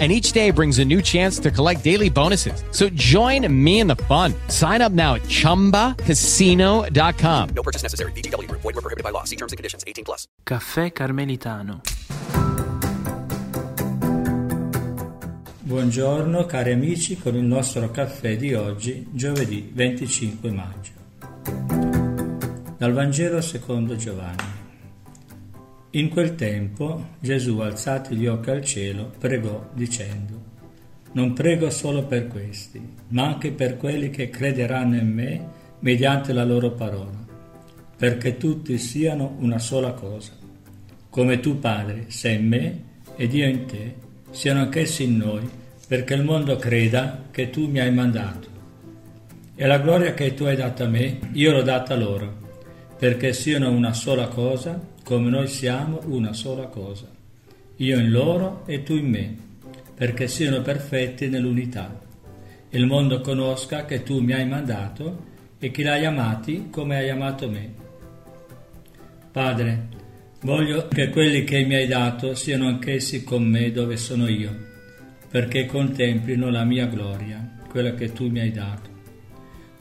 And each day brings a new chance to collect daily bonuses. So join me in the fun. Sign up now at ChumbaCasino.com. No purchase necessary. VGW. Void where prohibited by law. See terms and conditions. 18+. Caffè Carmelitano. Buongiorno cari amici con il nostro caffè di oggi, giovedì 25 maggio. Dal Vangelo secondo Giovanni. In quel tempo Gesù, alzati gli occhi al cielo, pregò dicendo: non prego solo per questi, ma anche per quelli che crederanno in me mediante la loro parola, perché tutti siano una sola cosa. Come tu, Padre, sei in me ed io in te, siano anch'essi in noi, perché il mondo creda che tu mi hai mandato. E la gloria che tu hai data a me, io l'ho data loro, perché siano una sola cosa, come noi siamo una sola cosa, io in loro e tu in me, perché siano perfetti nell'unità. Il mondo conosca che tu mi hai mandato e che l'hai amati come hai amato me. Padre, voglio che quelli che mi hai dato siano anch'essi con me dove sono io, perché contemplino la mia gloria, quella che tu mi hai dato,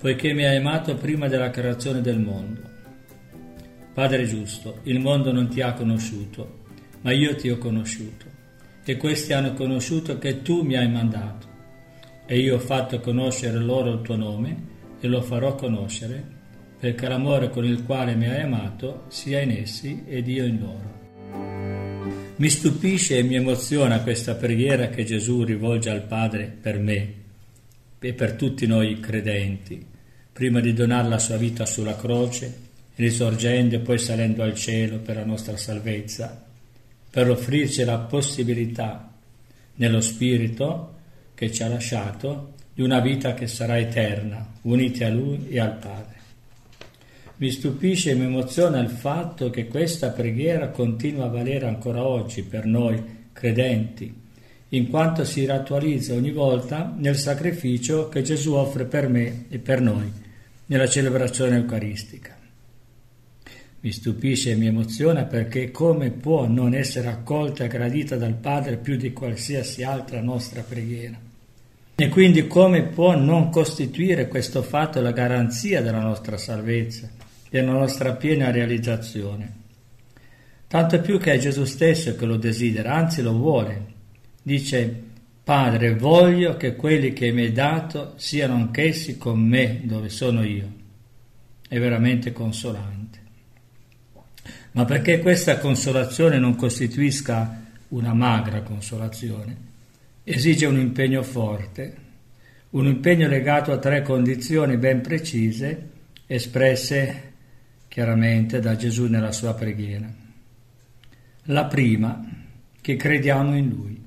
poiché mi hai amato prima della creazione del mondo. Padre giusto, il mondo non ti ha conosciuto, ma io ti ho conosciuto, e questi hanno conosciuto che tu mi hai mandato. E io ho fatto conoscere loro il tuo nome, e lo farò conoscere, perché l'amore con il quale mi hai amato sia in essi ed io in loro. Mi stupisce e mi emoziona questa preghiera che Gesù rivolge al Padre per me e per tutti noi credenti, prima di donare la sua vita sulla croce, risorgendo e poi salendo al cielo per la nostra salvezza, per offrirci la possibilità, nello Spirito che ci ha lasciato, di una vita che sarà eterna, uniti a Lui e al Padre. Mi stupisce e mi emoziona il fatto che questa preghiera continua a valere ancora oggi per noi credenti, in quanto si attualizza ogni volta nel sacrificio che Gesù offre per me e per noi, nella celebrazione eucaristica. Mi stupisce e mi emoziona perché come può non essere accolta e gradita dal Padre più di qualsiasi altra nostra preghiera? E quindi come può non costituire questo fatto la garanzia della nostra salvezza, della nostra piena realizzazione? Tanto più che è Gesù stesso che lo desidera, anzi lo vuole. Dice: Padre, voglio che quelli che mi hai dato siano anch'essi con me dove sono io. È veramente consolante. Ma perché questa consolazione non costituisca una magra consolazione, esige un impegno forte, un impegno legato a tre condizioni ben precise, espresse chiaramente da Gesù nella sua preghiera. La prima, che crediamo in Lui.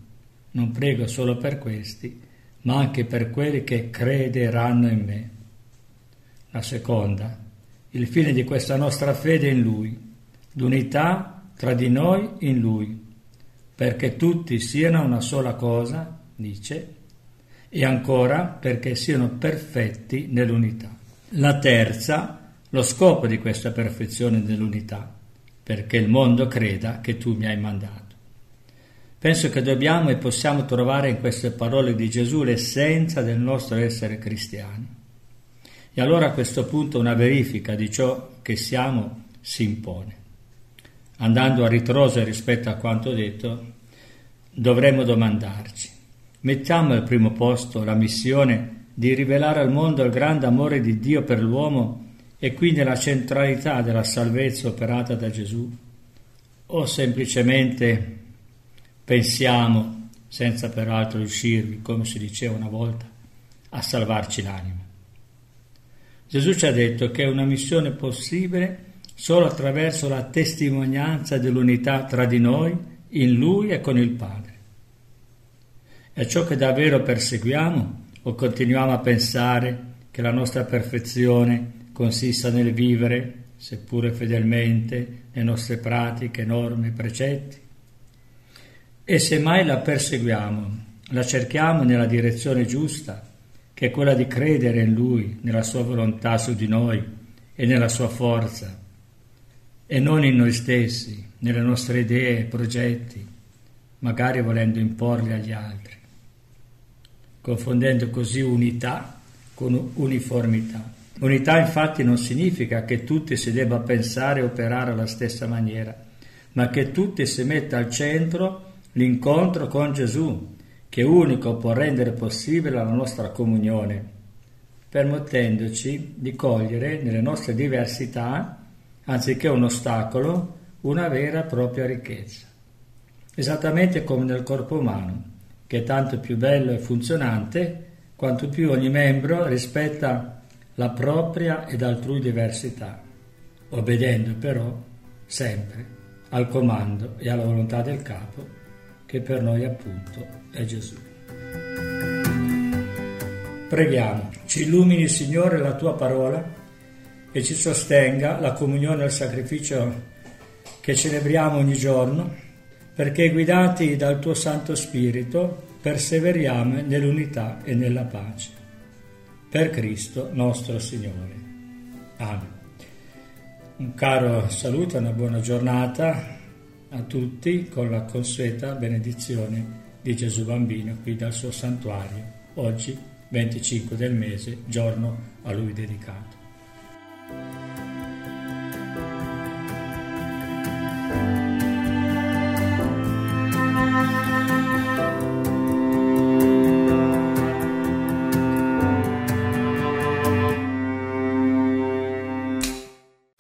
Non prego solo per questi, ma anche per quelli che crederanno in me. La seconda, il fine di questa nostra fede in Lui, d'unità tra di noi in Lui, perché tutti siano una sola cosa, dice, e ancora perché siano perfetti nell'unità. La terza, lo scopo di questa perfezione nell'unità, perché il mondo creda che tu mi hai mandato. Penso che dobbiamo e possiamo trovare in queste parole di Gesù l'essenza del nostro essere cristiani. E allora a questo punto una verifica di ciò che siamo si impone. Andando a ritroso rispetto a quanto detto, dovremmo domandarci: mettiamo al primo posto la missione di rivelare al mondo il grande amore di Dio per l'uomo e quindi la centralità della salvezza operata da Gesù? O semplicemente pensiamo, senza peraltro riuscirvi, come si diceva una volta, a salvarci l'anima? Gesù ci ha detto che è una missione possibile solo attraverso la testimonianza dell'unità tra di noi, in Lui e con il Padre. È ciò che davvero perseguiamo o continuiamo a pensare che la nostra perfezione consista nel vivere seppure fedelmente, le nostre pratiche, norme, precetti, e semmai la perseguiamo, la cerchiamo nella direzione giusta, che è quella di credere in Lui, nella Sua volontà su di noi e nella Sua forza, e non in noi stessi, nelle nostre idee e progetti, magari volendo imporli agli altri, confondendo così unità con uniformità. Unità infatti non significa che tutti si debba pensare e operare alla stessa maniera, ma che tutti si metta al centro l'incontro con Gesù, che unico può rendere possibile la nostra comunione, permettendoci di cogliere nelle nostre diversità, anziché un ostacolo, una vera e propria ricchezza. Esattamente come nel corpo umano, che è tanto più bello e funzionante quanto più ogni membro rispetta la propria ed altrui diversità, obbedendo però sempre al comando e alla volontà del capo, che per noi appunto è Gesù. Preghiamo. Ci illumini, Signore, la tua parola e ci sostenga la comunione al sacrificio che celebriamo ogni giorno, perché guidati dal tuo Santo Spirito perseveriamo nell'unità e nella pace. Per Cristo nostro Signore. Amen. Un caro saluto, una buona giornata a tutti con la consueta benedizione di Gesù Bambino qui dal suo santuario, oggi 25 del mese, giorno a Lui dedicato.